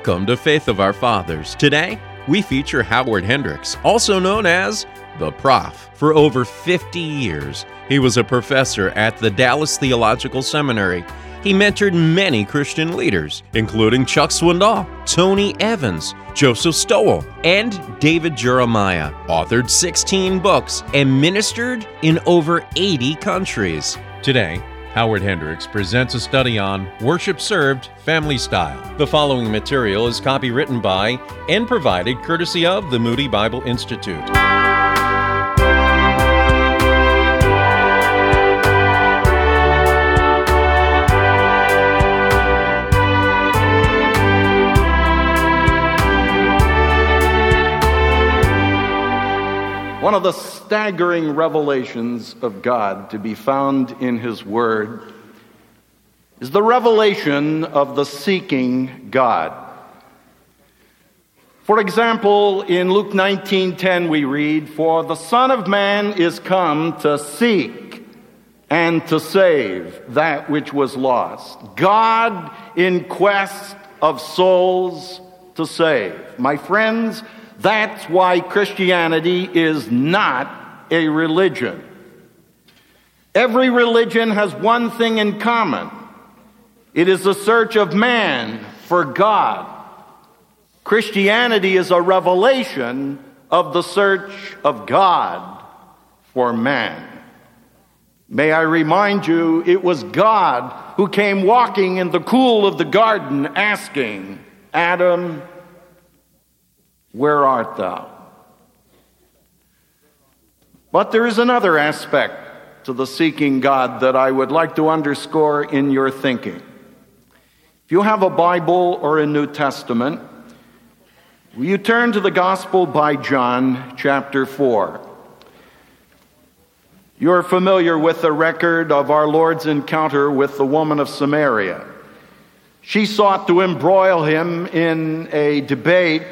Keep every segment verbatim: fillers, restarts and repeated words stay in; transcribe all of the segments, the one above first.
Welcome to Faith of Our Fathers. Today, we feature Howard Hendricks, also known as the Prof. For over fifty years, he was a professor at the Dallas Theological Seminary. He mentored many Christian leaders, including Chuck Swindoll, Tony Evans, Joseph Stowell, and David Jeremiah, authored sixteen books, and ministered in over eighty countries. Today, Howard Hendricks presents a study on Worship Served, Family Style. The following material is copywritten by and provided courtesy of the Moody Bible Institute. One of the staggering revelations of God to be found in His Word is the revelation of the seeking God. For example, in Luke nineteen ten we read, "For the Son of Man is come to seek and to save that which was lost." God in quest of souls to save. My friends, that's why Christianity is not a religion. Every religion has one thing in common. It is the search of man for God. Christianity is a revelation of the search of God for man. May I remind you, it was God who came walking in the cool of the garden asking, "Adam, where art thou?" But there is another aspect to the seeking God that I would like to underscore in your thinking. If you have a Bible or a New Testament, will you turn to the Gospel by John, chapter four? You're familiar with the record of our Lord's encounter with the woman of Samaria. She sought to embroil him in a debate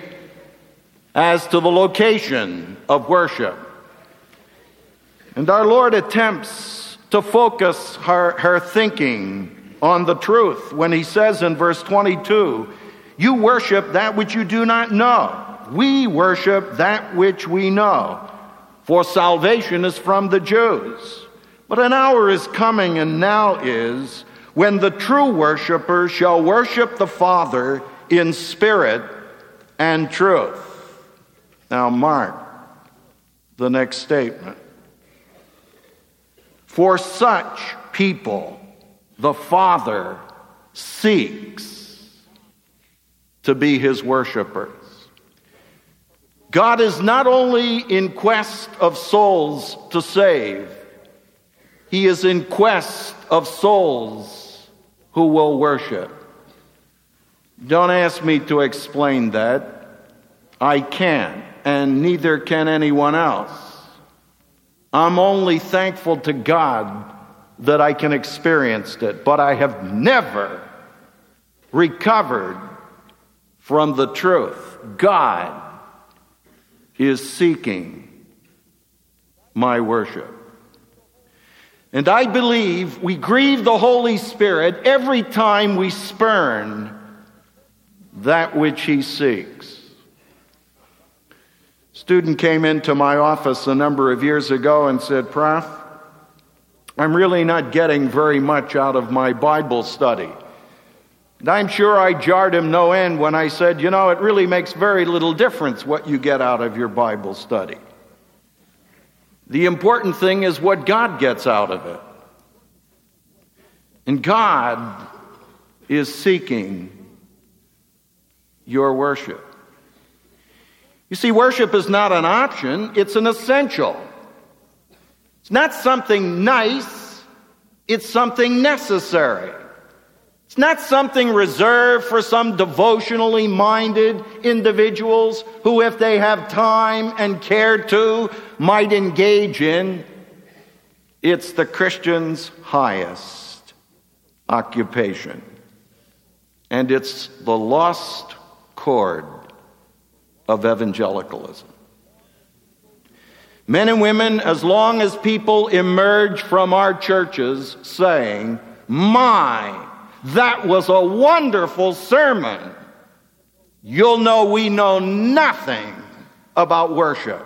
as to the location of worship. And our Lord attempts to focus her, her thinking on the truth when he says in verse twenty-two, "You worship that which you do not know. We worship that which we know, for salvation is from the Jews. But an hour is coming, and now is, when the true worshiper shall worship the Father in spirit and truth." Now mark the next statement. "For such people the Father seeks to be his worshipers." God is not only in quest of souls to save, he is in quest of souls who will worship. Don't ask me to explain that. I can't. And neither can anyone else. I'm only thankful to God that I can experience it, but I have never recovered from the truth. God is seeking my worship. And I believe we grieve the Holy Spirit every time we spurn that which he seeks. A student came into my office a number of years ago and said, "Prof, I'm really not getting very much out of my Bible study." And I'm sure I jarred him no end when I said, "You know, it really makes very little difference what you get out of your Bible study. The important thing is what God gets out of it." And God is seeking your worship. You see, worship is not an option, it's an essential. It's not something nice, it's something necessary. It's not something reserved for some devotionally minded individuals who, if they have time and care to, might engage in. It's the Christian's highest occupation. And it's the lost chord of evangelicalism. Men and women, as long as people emerge from our churches saying, "My, that was a wonderful sermon," you'll know we know nothing about worship.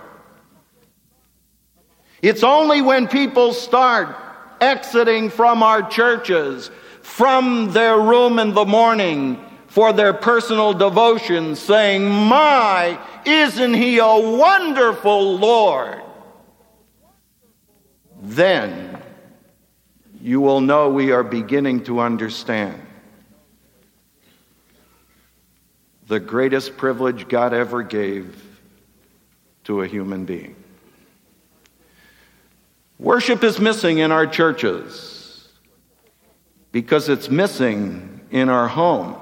It's only when people start exiting from our churches, from their room in the morning for their personal devotion, saying, "My, isn't he a wonderful Lord?" Then you will know we are beginning to understand the greatest privilege God ever gave to a human being. Worship is missing in our churches because it's missing in our homes.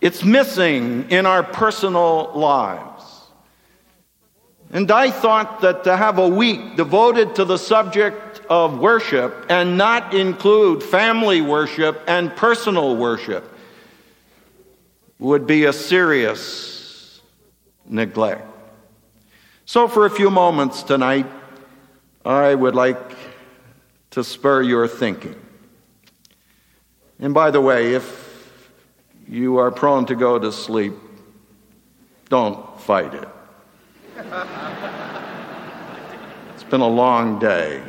It's missing in our personal lives. And I thought that to have a week devoted to the subject of worship and not include family worship and personal worship would be a serious neglect. So for a few moments tonight, I would like to spur your thinking. And by the way, if you are prone to go to sleep, don't fight it. It's been a long day.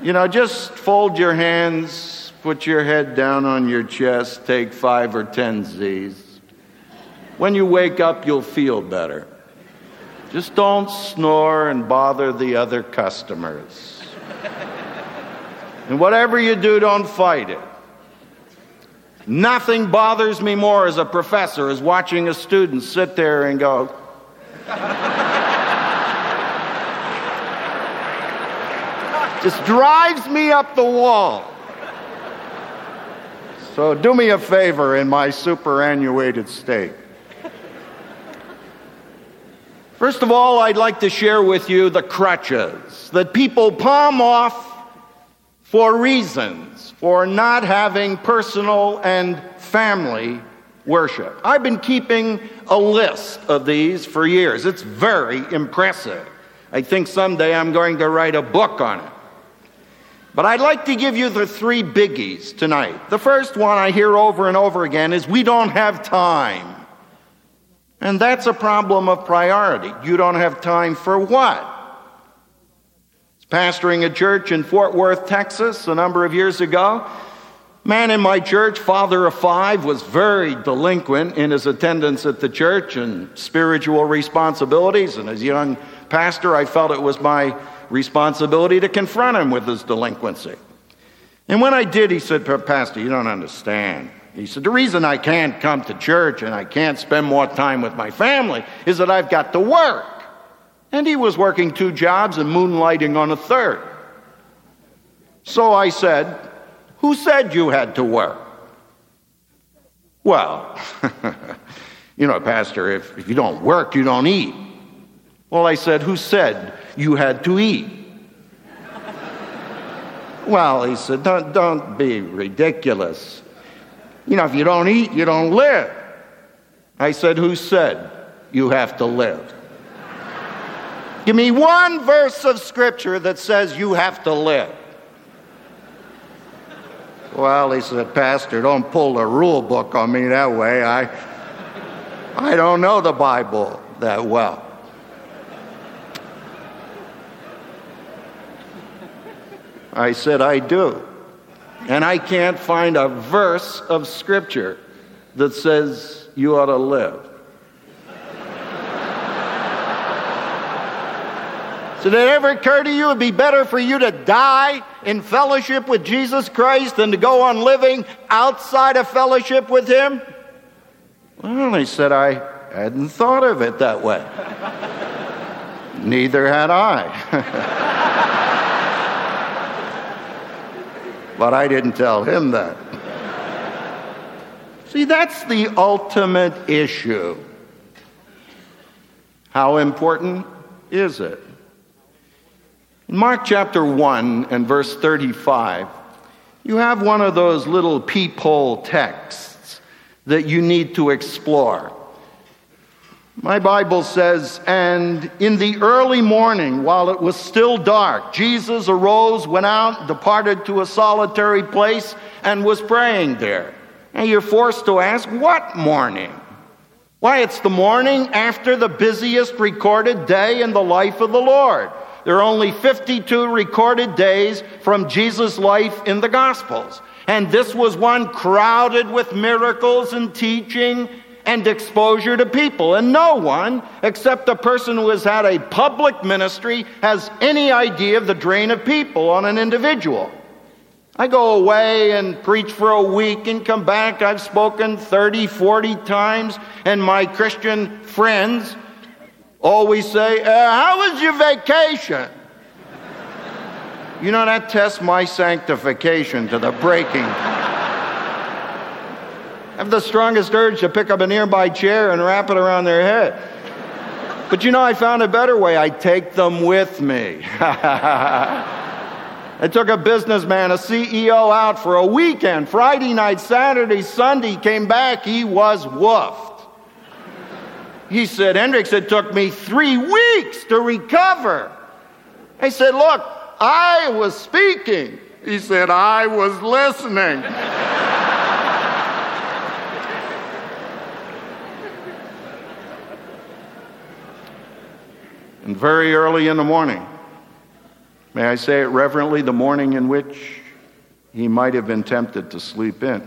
You know, just fold your hands, put your head down on your chest, take five or ten Z's. When you wake up, you'll feel better. Just don't snore and bother the other customers. And whatever you do, don't fight it. Nothing bothers me more as a professor as watching a student sit there and go, just drives me up the wall. So do me a favor in my superannuated state. First of all, I'd like to share with you the crutches that people palm off for reasons for not having personal and family worship. I've been keeping a list of these for years. It's very impressive. I think someday I'm going to write a book on it. But I'd like to give you the three biggies tonight. The first one I hear over and over again is, we don't have time. And that's a problem of priority. You don't have time for what? I was pastoring a church in Fort Worth, Texas, a number of years ago. Man in my church, father of five, was very delinquent in his attendance at the church and spiritual responsibilities. And as a young pastor, I felt it was my responsibility to confront him with his delinquency. And when I did, he said, "Pastor, you don't understand." He said, "The reason I can't come to church and I can't spend more time with my family is that I've got to work." And he was working two jobs and moonlighting on a third. So I said, "Who said you had to work?" "Well, you know, Pastor, if, if you don't work, you don't eat." "Well," I said, "who said you had to eat?" "Well," he said, don't, don't be ridiculous. You know, if you don't eat, you don't live." I said, "Who said you have to live? Give me one verse of scripture that says you have to live." "Well," he said, "Pastor, don't pull the rule book on me that way. I, I don't know the Bible that well." I said, "I do. And I can't find a verse of scripture that says you ought to live." So did it ever occur to you it would be better for you to die in fellowship with Jesus Christ than to go on living outside of fellowship with him? Well, he said, "I hadn't thought of it that way." Neither had I. But I didn't tell him that. See, that's the ultimate issue. How important is it? In Mark chapter one and verse thirty-five, you have one of those little peephole texts that you need to explore. My Bible says, "And in the early morning, while it was still dark, Jesus arose, went out, departed to a solitary place, and was praying there. And you're forced to ask, what morning? Why, it's the morning after the busiest recorded day in the life of the Lord. There are only fifty-two recorded days from Jesus' life in the Gospels. And this was one crowded with miracles and teaching and exposure to people. And no one, except a person who has had a public ministry, has any idea of the drain of people on an individual. I go away and preach for a week and come back. I've spoken thirty, forty times, and my Christian friends always say, uh, how was your vacation? You know, that tests my sanctification to the breaking. I have the strongest urge to pick up a nearby chair and wrap it around their head. But you know, I found a better way. I take them with me. I took a businessman, a C E O, out for a weekend. Friday night, Saturday, Sunday, came back. He was woofed. He said, Hendricks, it took me three weeks to recover. I said, look, I was speaking. He said, I was listening. And very early in the morning, may I say it reverently, the morning in which he might have been tempted to sleep in.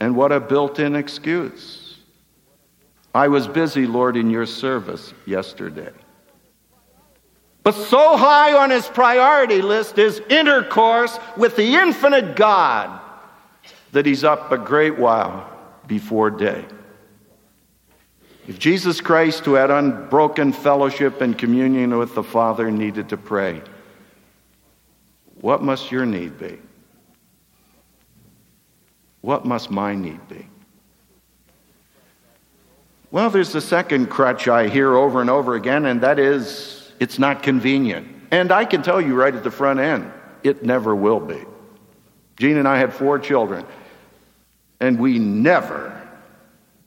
And what a built-in excuse. I was busy, Lord, in your service yesterday. But so high on his priority list is intercourse with the infinite God that he's up a great while before day. If Jesus Christ, who had unbroken fellowship and communion with the Father, needed to pray, what must your need be? What must my need be? Well, there's the second crutch I hear over and over again, and that is, it's not convenient. And I can tell you right at the front end, it never will be. Gene and I had four children, and we never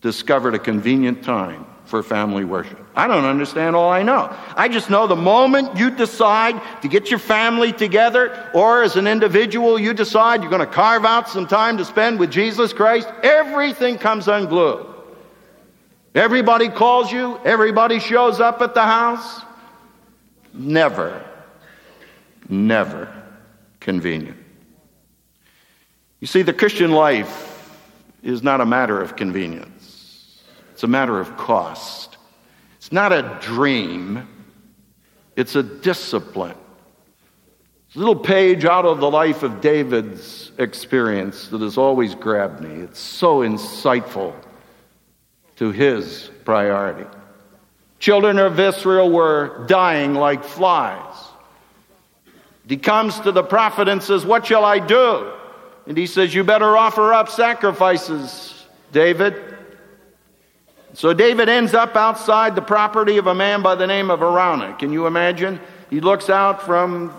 discovered a convenient time for family worship. I don't understand all I know. I just know the moment you decide to get your family together, or as an individual you decide you're going to carve out some time to spend with Jesus Christ, everything comes unglued. Everybody calls you. Everybody shows up at the house. Never, never convenient. You see, the Christian life is not a matter of convenience. It's a matter of cost. It's not a dream. It's a discipline. It's a little page out of the life of David's experience that has always grabbed me. It's so insightful to his priority. Children of Israel were dying like flies. He comes to the prophet and says, what shall I do? And he says, you better offer up sacrifices, David. So David ends up outside the property of a man by the name of Araunah. Can you imagine? He looks out from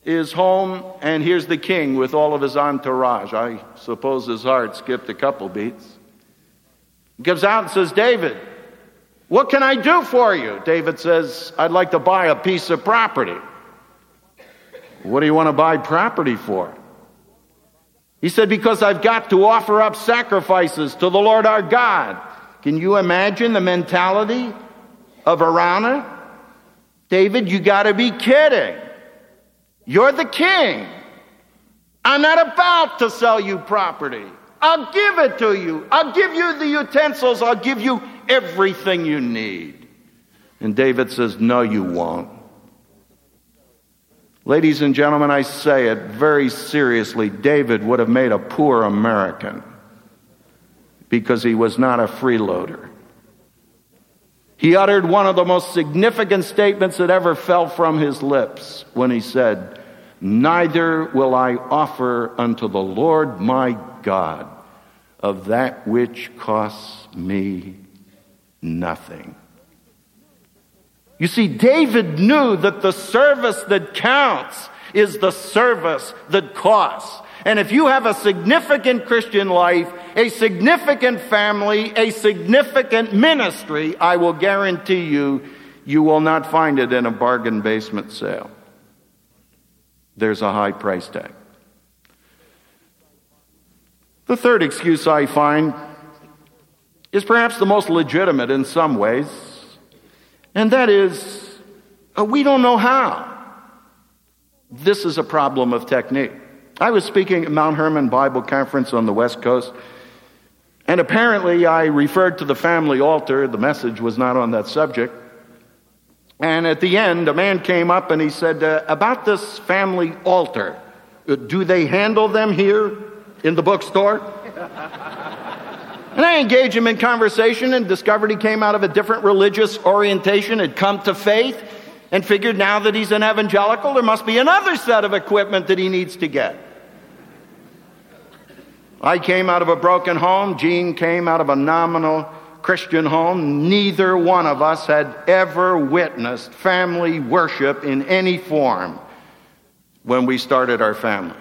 his home, and here's the king with all of his entourage. I suppose his heart skipped a couple beats. He comes out and says, David, what can I do for you? David says, I'd like to buy a piece of property. What do you want to buy property for? He said, because I've got to offer up sacrifices to the Lord our God. Can you imagine the mentality of Araunah? David, you got to be kidding. You're the king. I'm not about to sell you property. I'll give it to you. I'll give you the utensils. I'll give you everything you need. And David says, no, you won't. Ladies and gentlemen, I say it very seriously. David would have made a poor American, because he was not a freeloader. He uttered one of the most significant statements that ever fell from his lips when he said, neither will I offer unto the Lord my God of that which costs me nothing. You see, David knew that the service that counts is the service that costs. And if you have a significant Christian life, a significant family, a significant ministry, I will guarantee you, you will not find it in a bargain basement sale. There's a high price tag. The third excuse I find is perhaps the most legitimate in some ways, and that is, uh, we don't know how. This is a problem of technique. I was speaking at Mount Hermon Bible Conference on the West Coast, and apparently I referred to the family altar. The message was not on that subject. And at the end, a man came up and he said, uh, about this family altar, do they handle them here in the bookstore? And I engaged him in conversation and discovered he came out of a different religious orientation, had come to faith, and figured now that he's an evangelical, there must be another set of equipment that he needs to get. I came out of a broken home. Gene came out of a nominal Christian home. Neither one of us had ever witnessed family worship in any form when we started our family.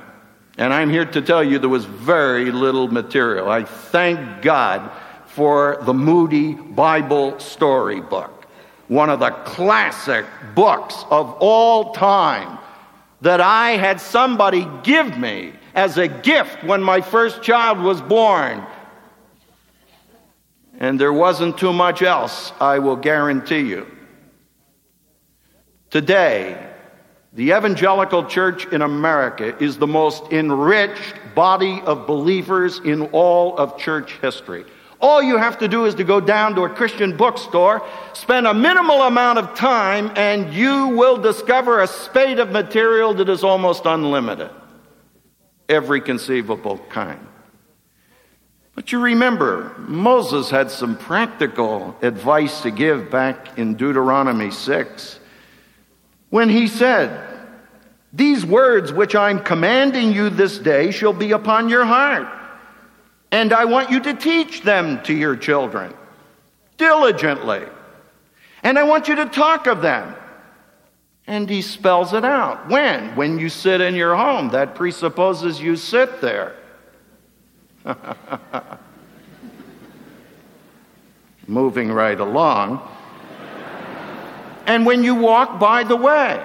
And I'm here to tell you there was very little material. I thank God for the Moody Bible Storybook, one of the classic books of all time that I had somebody give me as a gift when my first child was born. And there wasn't too much else, I will guarantee you. Today, the evangelical church in America is the most enriched body of believers in all of church history. All you have to do is to go down to a Christian bookstore, spend a minimal amount of time, and you will discover a spate of material that is almost unlimited. Every conceivable kind. But you remember, Moses had some practical advice to give back in Deuteronomy six when he said, "These words which I'm commanding you this day shall be upon your heart, and I want you to teach them to your children diligently, and I want you to talk of them." And he spells it out. When? When you sit in your home. That presupposes you sit there. Moving right along. And when you walk by the way.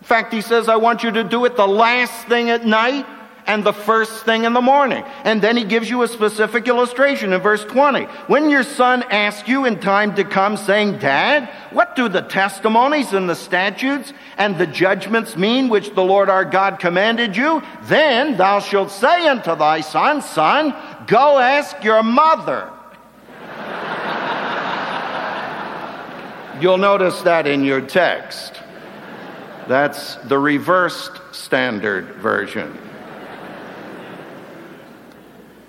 In fact, he says, I want you to do it the last thing at night and the first thing in the morning. And then he gives you a specific illustration in verse twenty. When your son asks you in time to come, saying, "Dad, what do the testimonies and the statutes and the judgments mean which the Lord our God commanded you?" Then thou shalt say unto thy son, "Son, go ask your mother." You'll notice that in your text. That's the Reversed Standard Version.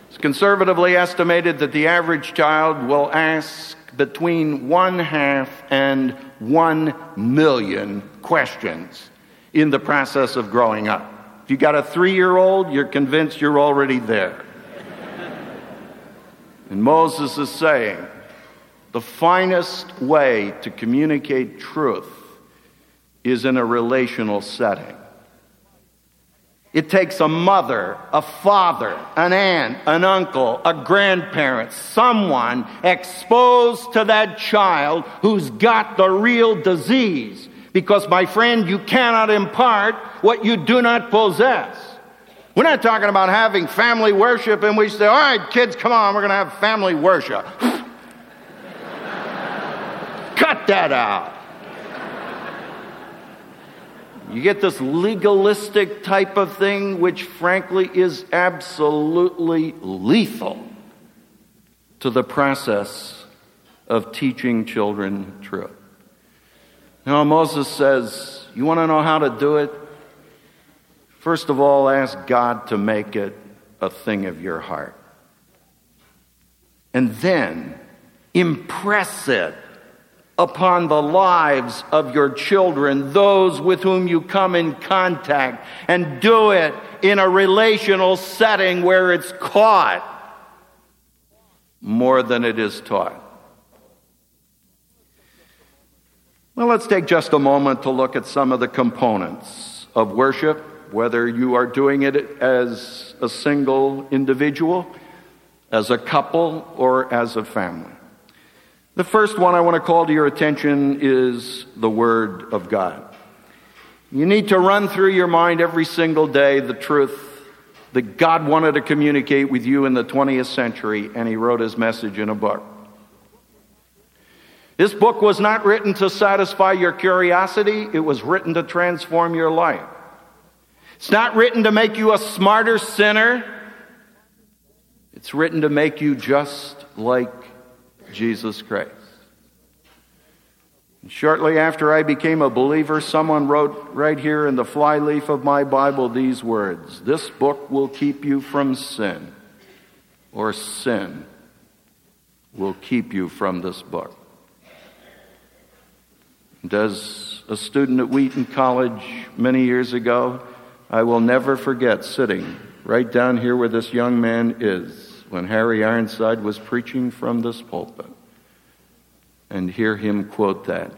It's conservatively estimated that the average child will ask between one half and one million questions in the process of growing up. If you got a three-year-old, you're convinced you're already there. And Moses is saying, the finest way to communicate truth is in a relational setting. It takes a mother, a father, an aunt, an uncle, a grandparent, someone exposed to that child who's got the real disease. Because, my friend, you cannot impart what you do not possess. We're not talking about having family worship and we say, all right, kids, come on, we're going to have family worship. Cut that out. You get this legalistic type of thing, which frankly is absolutely lethal to the process of teaching children truth. Now Moses says, you want to know how to do it? First of all, ask God to make it a thing of your heart. And then impress it upon the lives of your children, those with whom you come in contact, and do it in a relational setting where it's caught more than it is taught. Well, let's take just a moment to look at some of the components of worship, whether you are doing it as a single individual, as a couple, or as a family. The first one I want to call to your attention is the Word of God. You need to run through your mind every single day the truth that God wanted to communicate with you in the twentieth century, and he wrote his message in a book. This book was not written to satisfy your curiosity. It was written to transform your life. It's not written to make you a smarter sinner. It's written to make you just like Jesus Christ. And shortly after I became a believer, someone wrote right here in the flyleaf of my Bible these words: "This book will keep you from sin, or sin will keep you from this book." And as a student at Wheaton College many years ago, I will never forget sitting right down here where this young man is when Harry Ironside was preaching from this pulpit, and hear him quote that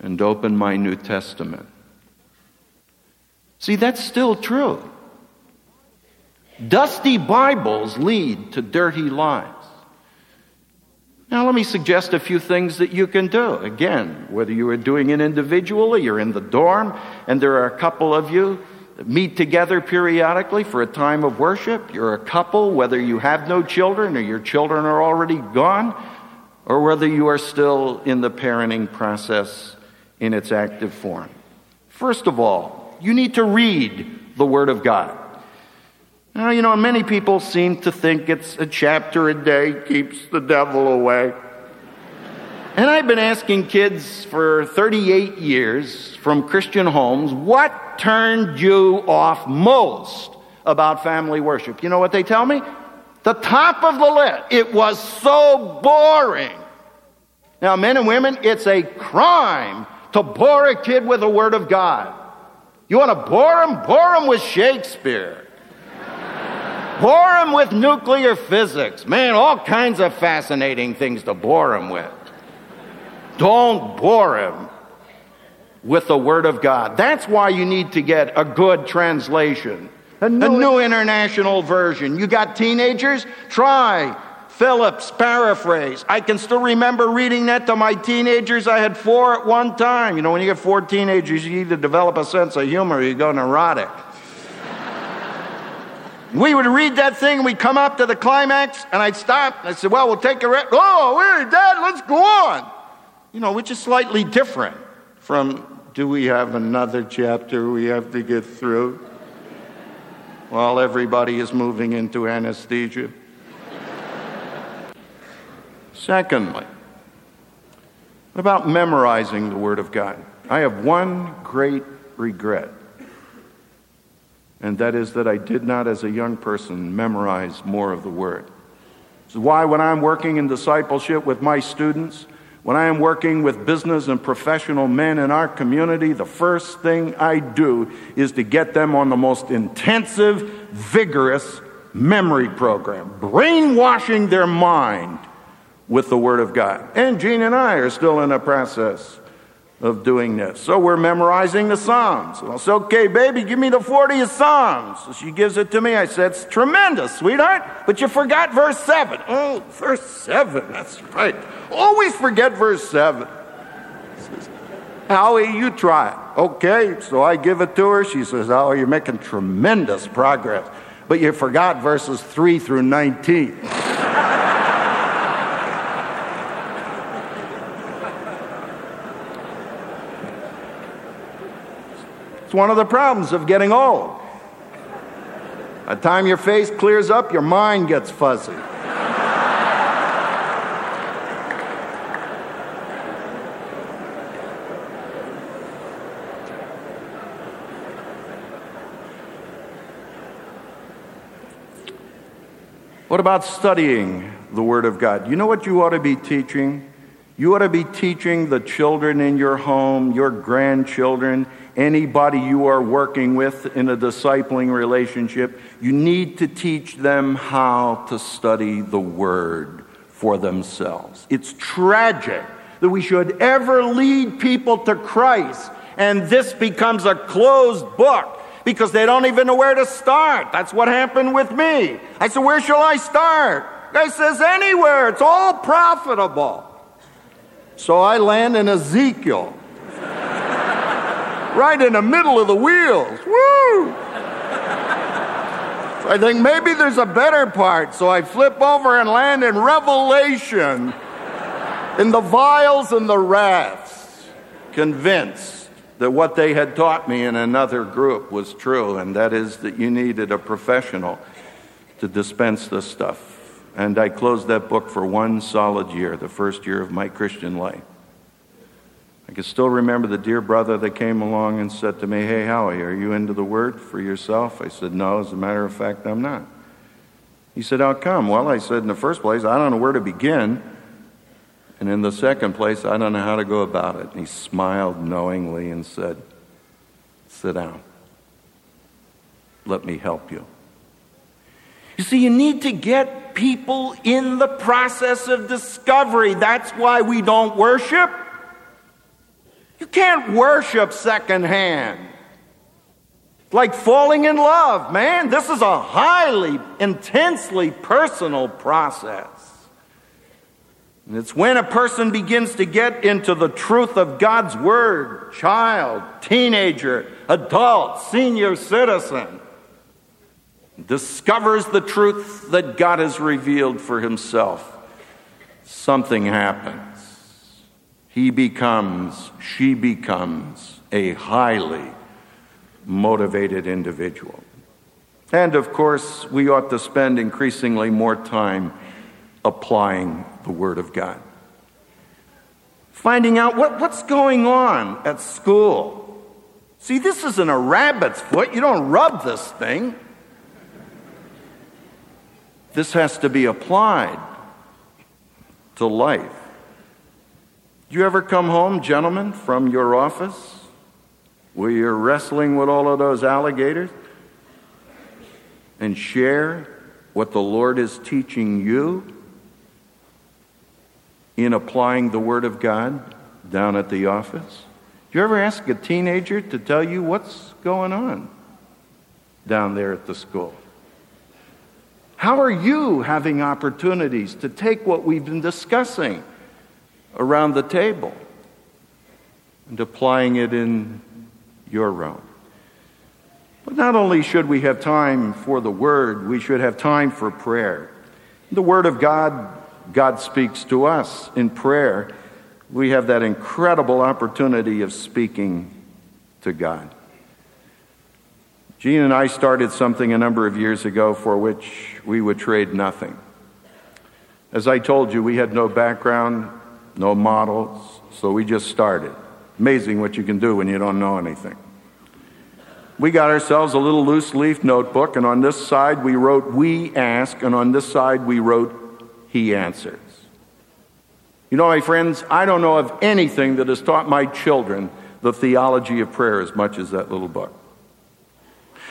and open my New Testament. See, that's still true. Dusty Bibles lead to dirty lives. Now, let me suggest a few things that you can do. Again, whether you are doing it individually, you're in the dorm, and there are a couple of you that meet together periodically for a time of worship. You're a couple, whether you have no children or your children are already gone, or whether you are still in the parenting process in its active form. First of all, you need to read the Word of God. Now, you know, many people seem to think it's a chapter a day keeps the devil away. And I've been asking kids for thirty-eight years from Christian homes, what turned you off most about family worship? You know what they tell me? The top of the list. It was so boring. Now, men and women, it's a crime to bore a kid with the Word of God. You want to bore him? Bore him with Shakespeare. Bore him with nuclear physics. Man, all kinds of fascinating things to bore him with. Don't bore him with the Word of God. That's why you need to get a good translation, a new, a new international version. You got teenagers? Try Phillips' paraphrase. I can still remember reading that to my teenagers. I had four at one time. You know, when you get four teenagers, you either develop a sense of humor or you go neurotic. We would read that thing, and we'd come up to the climax, and I'd stop, and I'd say, well, we'll take a rest. Oh, we're dead, let's go on. You know, which is slightly different from, do we have another chapter we have to get through while everybody is moving into anesthesia? Secondly, what about memorizing the Word of God? I have one great regret. And that is that I did not, as a young person, memorize more of the Word. This is why when I'm working in discipleship with my students, when I am working with business and professional men in our community, the first thing I do is to get them on the most intensive, vigorous memory program, brainwashing their mind with the Word of God. And Gene and I are still in the process of doing this. So we're memorizing the Psalms. And I'll say, okay, baby, give me the fortieth Psalms. So she gives it to me. I said, it's tremendous, sweetheart, but you forgot verse seven. Oh, verse seven, that's right. Always forget verse seven. Howie, you try it. Okay, so I give it to her. She says, oh, you're making tremendous progress, but you forgot verses three through nineteen. One of the problems of getting old. By the time your face clears up, your mind gets fuzzy. What about studying the Word of God? You know what you ought to be teaching? You ought to be teaching the children in your home, your grandchildren, anybody you are working with in a discipling relationship. You need to teach them how to study the Word for themselves. It's tragic that we should ever lead people to Christ, and this becomes a closed book because they don't even know where to start. That's what happened with me. I said, where shall I start? Guy says, anywhere. It's all profitable. So I land in Ezekiel, right in the middle of the wheels. Woo! I think maybe there's a better part. So I flip over and land in Revelation, in the vials and the wraths, convinced that what they had taught me in another group was true, and that is that you needed a professional to dispense this stuff. And I closed that book for one solid year, the first year of my Christian life. I can still remember the dear brother that came along and said to me, "Hey, Howie, are you into the Word for yourself?" I said, "No, as a matter of fact, I'm not." He said, "How come?" Well, I said, in the first place, I don't know where to begin. And in the second place, I don't know how to go about it. And he smiled knowingly and said, "Sit down. Let me help you." You see, you need to get people in the process of discovery. That's why we don't worship. You can't worship secondhand. It's like falling in love, man. This is a highly, intensely personal process. And it's when a person begins to get into the truth of God's Word, child, teenager, adult, senior citizen, discovers the truth that God has revealed for himself, something happens. He becomes, she becomes a highly motivated individual. And of course, we ought to spend increasingly more time applying the Word of God. Finding out what, what's going on at school. See, this isn't a rabbit's foot. You don't rub this thing. This has to be applied to life. Do you ever come home, gentlemen, from your office where you're wrestling with all of those alligators and share what the Lord is teaching you in applying the Word of God down at the office? Do you ever ask a teenager to tell you what's going on down there at the school? How are you having opportunities to take what we've been discussing around the table and applying it in your realm? But not only should we have time for the Word, we should have time for prayer. The Word of God, God speaks to us in prayer. We have that incredible opportunity of speaking to God. Gene and I started something a number of years ago for which we would trade nothing. As I told you, we had no background, no models, so we just started. Amazing what you can do when you don't know anything. We got ourselves a little loose leaf notebook, and on this side we wrote, "We ask," and on this side we wrote, "He answers." You know, my friends, I don't know of anything that has taught my children the theology of prayer as much as that little book.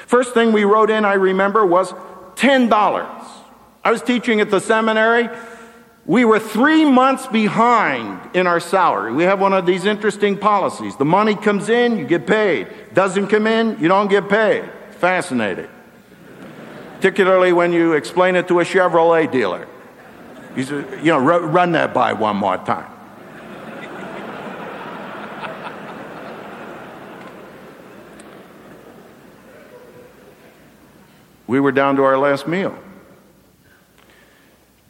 First thing we wrote in, I remember, was ten dollars. I was teaching at the seminary. We were three months behind in our salary. We have one of these interesting policies. The money comes in, you get paid. Doesn't come in, you don't get paid. Fascinating. Particularly when you explain it to a Chevrolet dealer. You say, you know, run that by one more time. We were down to our last meal.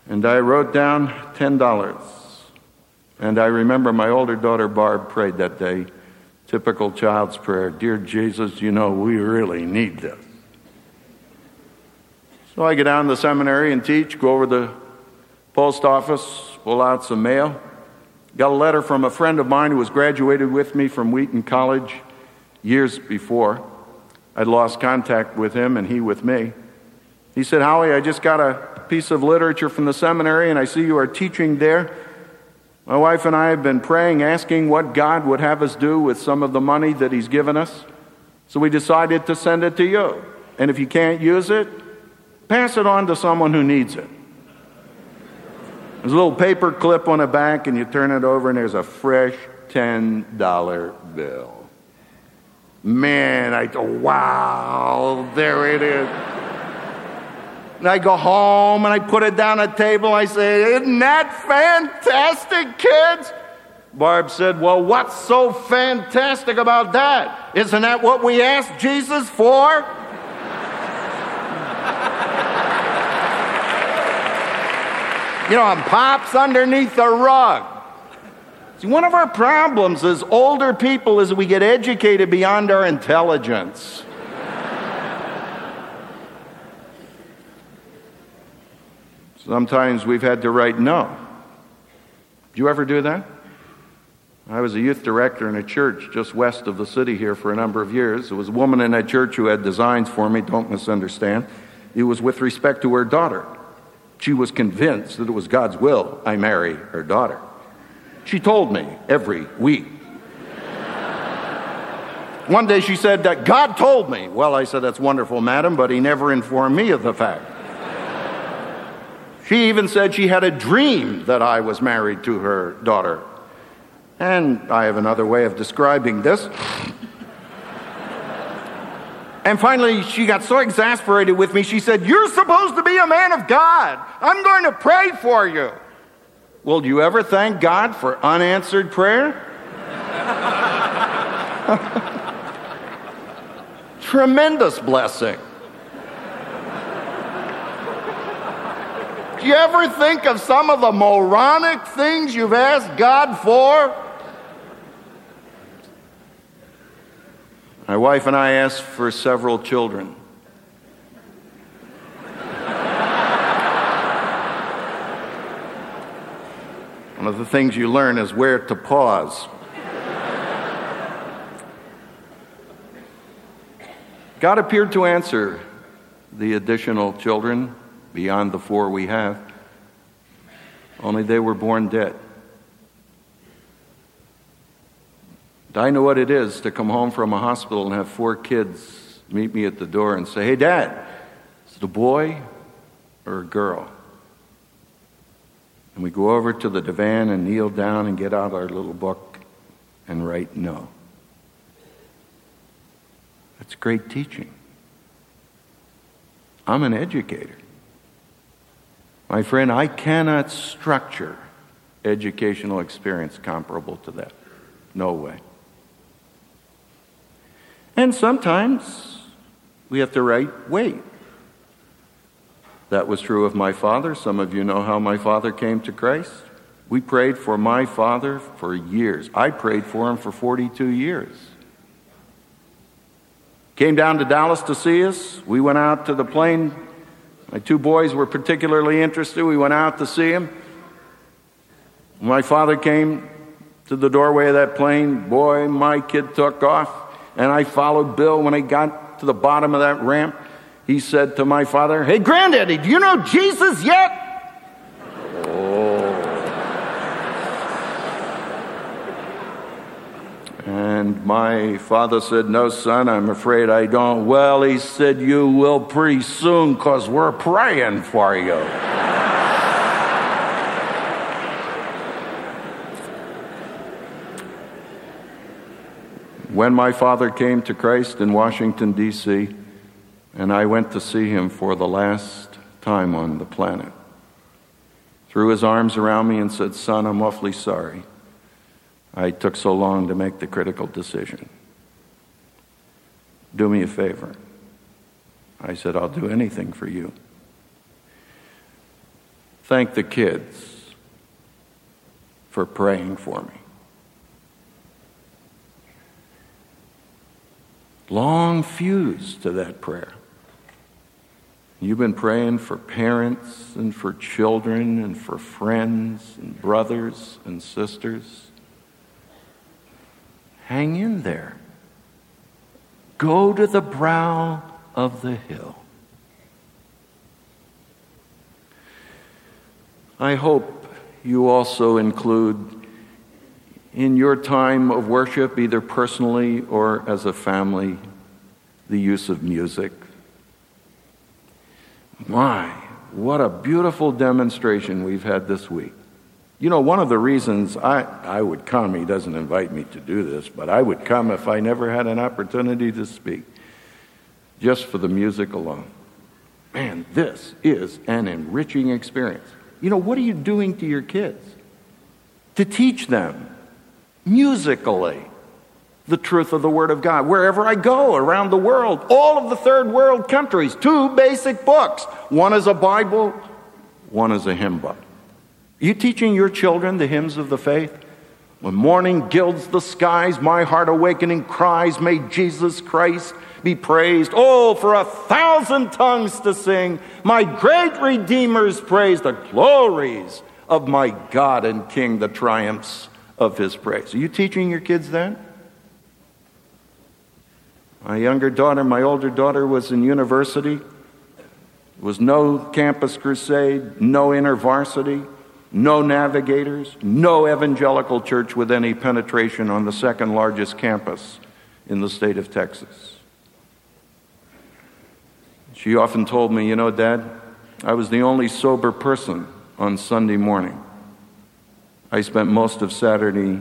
And I wrote down ten dollars. And I remember my older daughter, Barb, prayed that day. Typical child's prayer. "Dear Jesus, you know, we really need this." So I go down to the seminary and teach, go over to the post office, pull out some mail. Got a letter from a friend of mine who was graduated with me from Wheaton College years before. I'd lost contact with him and he with me. He said, "Howie, I just got a piece of literature from the seminary, and I see you are teaching there. My wife and I have been praying, asking what God would have us do with some of the money that He's given us. So we decided to send it to you. And if you can't use it, pass it on to someone who needs it." There's a little paper clip on the back, and you turn it over, and there's a fresh ten dollar bill. Man, I thought, wow, there it is. And I go home and I put it down at the table. I say, "Isn't that fantastic, kids?" Barb said, "Well, what's so fantastic about that? Isn't that what we asked Jesus for?" You know, it pops underneath the rug. See, one of our problems as older people is we get educated beyond our intelligence. Sometimes we've had to write no. Did you ever do that? I was a youth director in a church just west of the city here for a number of years. There was a woman in that church who had designs for me, don't misunderstand. It was with respect to her daughter. She was convinced that it was God's will I marry her daughter. She told me every week. One day she said that God told me. Well, I said, that's wonderful, madam, but he never informed me of the fact. She even said she had a dream that I was married to her daughter. And I have another way of describing this. And finally, she got so exasperated with me, she said, you're supposed to be a man of God. I'm going to pray for you. Well, do you ever thank God for unanswered prayer? Tremendous blessing. Do you ever think of some of the moronic things you've asked God for? My wife and I asked for several children. One of the things you learn is where to pause. God appeared to answer the additional children beyond the four we have, only they were born dead. I know what it is to come home from a hospital and have four kids meet me at the door and say, hey, Dad, is it a boy or a girl? And we go over to the divan and kneel down and get out our little book and write no. That's great teaching. I'm an educator. My friend, I cannot structure educational experience comparable to that. No way. And sometimes we have to write, wait. That was true of my father. Some of you know how my father came to Christ. We prayed for my father for years. I prayed for him for forty-two years. Came down to Dallas to see us. We went out to the plane. My two boys were particularly interested. We went out to see him. My father came to the doorway of that plane. Boy, my kid took off. And I followed Bill. When I got to the bottom of that ramp, he said to my father, hey, Granddaddy, do you know Jesus yet? Oh. And my father said, no, son, I'm afraid I don't. Well, he said, you will pretty soon, because we're praying for you. When my father came to Christ in Washington, D C, and I went to see him for the last time on the planet, threw his arms around me and said, son, I'm awfully sorry I took so long to make the critical decision. Do me a favor. I said, I'll do anything for you. Thank the kids for praying for me. Long fuse to that prayer. You've been praying for parents and for children and for friends and brothers and sisters. Hang in there. Go to the brow of the hill. I hope you also include in your time of worship, either personally or as a family, the use of music. My, what a beautiful demonstration we've had this week. You know, one of the reasons I, I would come, he doesn't invite me to do this, but I would come if I never had an opportunity to speak, just for the music alone. Man, this is an enriching experience. You know, what are you doing to your kids? To teach them musically the truth of the Word of God. Wherever I go around the world, all of the third world countries, two basic books. One is a Bible, one is a hymn book. Are you teaching your children the hymns of the faith? When morning gilds the skies, my heart awakening cries, may Jesus Christ be praised. Oh, for a thousand tongues to sing, my great Redeemer's praise, the glories of my God and King, the triumphs of his praise. Are you teaching your kids that? My younger daughter, my older daughter was in university. There was no campus crusade, no intervarsity, no navigators, no evangelical church with any penetration on the second largest campus in the state of Texas. She often told me, you know, Dad, I was the only sober person on Sunday morning. I spent most of Saturday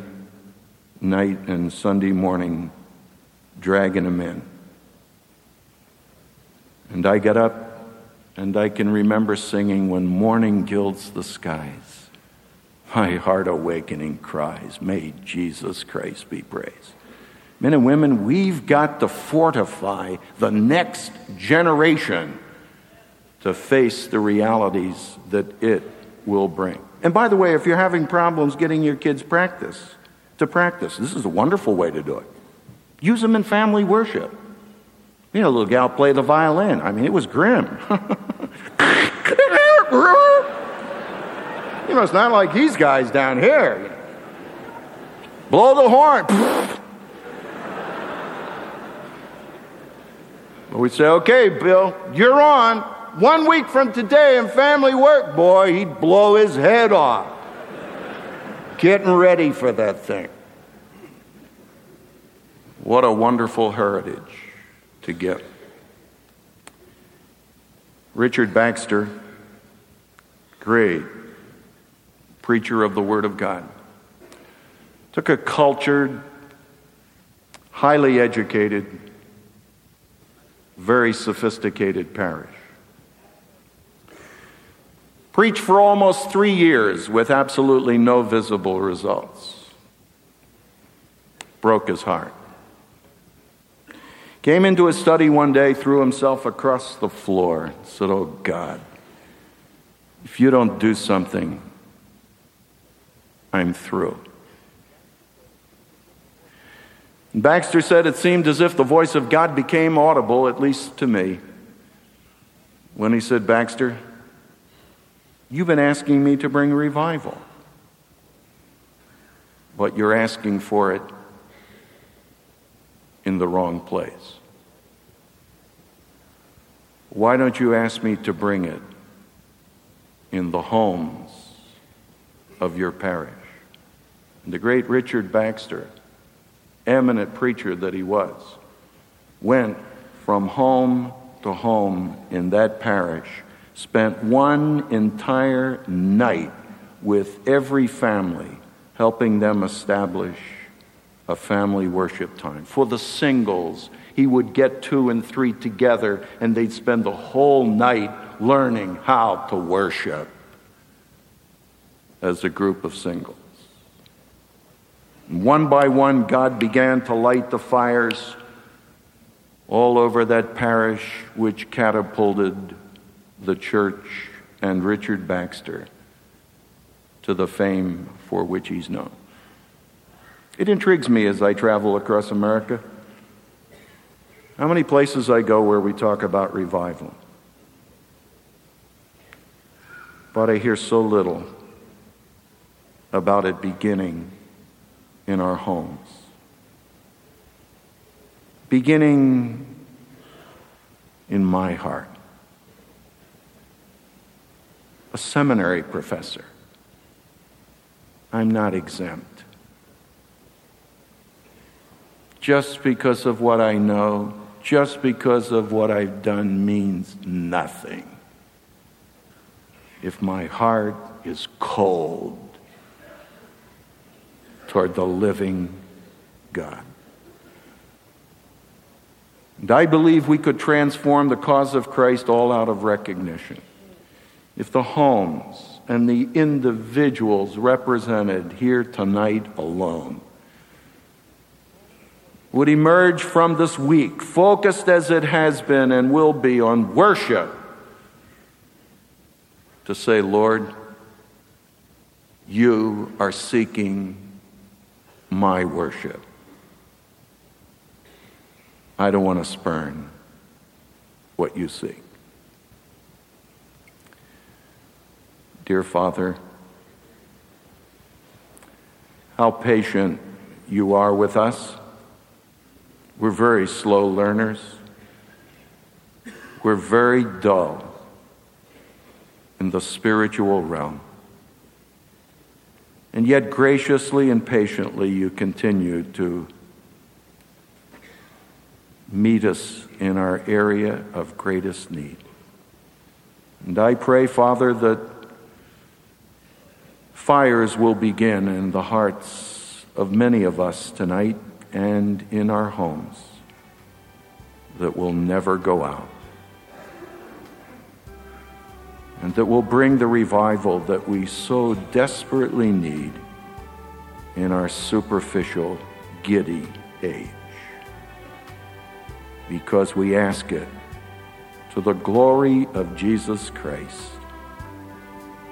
night and Sunday morning dragging them in. And I get up, and I can remember singing, when morning gilds the skies, my heart awakening cries, may Jesus Christ be praised. Men and women, we've got to fortify the next generation to face the realities that it will bring. And by the way, if you're having problems getting your kids practice to practice, this is a wonderful way to do it. Use them in family worship. You know, little gal play the violin. I mean, it was grim. You know, it's not like these guys down here. Blow the horn. But we'd say, okay, Bill, you're on. One week from today in family work, boy, he'd blow his head off. Getting ready for that thing. What a wonderful heritage to give. Richard Baxter, great preacher of the Word of God, took a cultured, highly educated, very sophisticated parish, preached for almost three years with absolutely no visible results, broke his heart. Came into his study one day, threw himself across the floor, said, oh God, if you don't do something, I'm through. And Baxter said it seemed as if the voice of God became audible, at least to me, when he said, Baxter, you've been asking me to bring revival, but you're asking for it in the wrong place. Why don't you ask me to bring it in the homes of your parish? And the great Richard Baxter, eminent preacher that he was, went from home to home in that parish, spent one entire night with every family, helping them establish a family worship time. For the singles, he would get two and three together, and they'd spend the whole night learning how to worship as a group of singles. And one by one, God began to light the fires all over that parish, which catapulted the church and Richard Baxter to the fame for which he's known. It intrigues me as I travel across America how many places I go where we talk about revival. But I hear so little about it beginning in our homes. Beginning in my heart. A seminary professor. I'm not exempt. Just because of what I know, just because of what I've done means nothing. If my heart is cold toward the living God. And I believe we could transform the cause of Christ all out of recognition. If the homes and the individuals represented here tonight alone would emerge from this week, focused as it has been and will be on worship, to say, Lord, you are seeking my worship. I don't want to spurn what you seek. Dear Father, how patient you are with us. We're very slow learners. We're very dull in the spiritual realm. And yet graciously and patiently you continue to meet us in our area of greatest need. And I pray, Father, that fires will begin in the hearts of many of us tonight and in our homes that will never go out, and that will bring the revival that we so desperately need in our superficial, giddy age. Because we ask it to the glory of Jesus Christ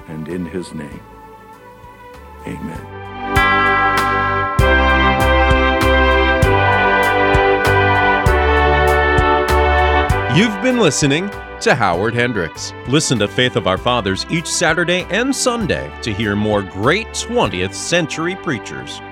and in his name. Amen. You've been listening to Howard Hendricks. Listen to Faith of Our Fathers each Saturday and Sunday to hear more great twentieth century preachers.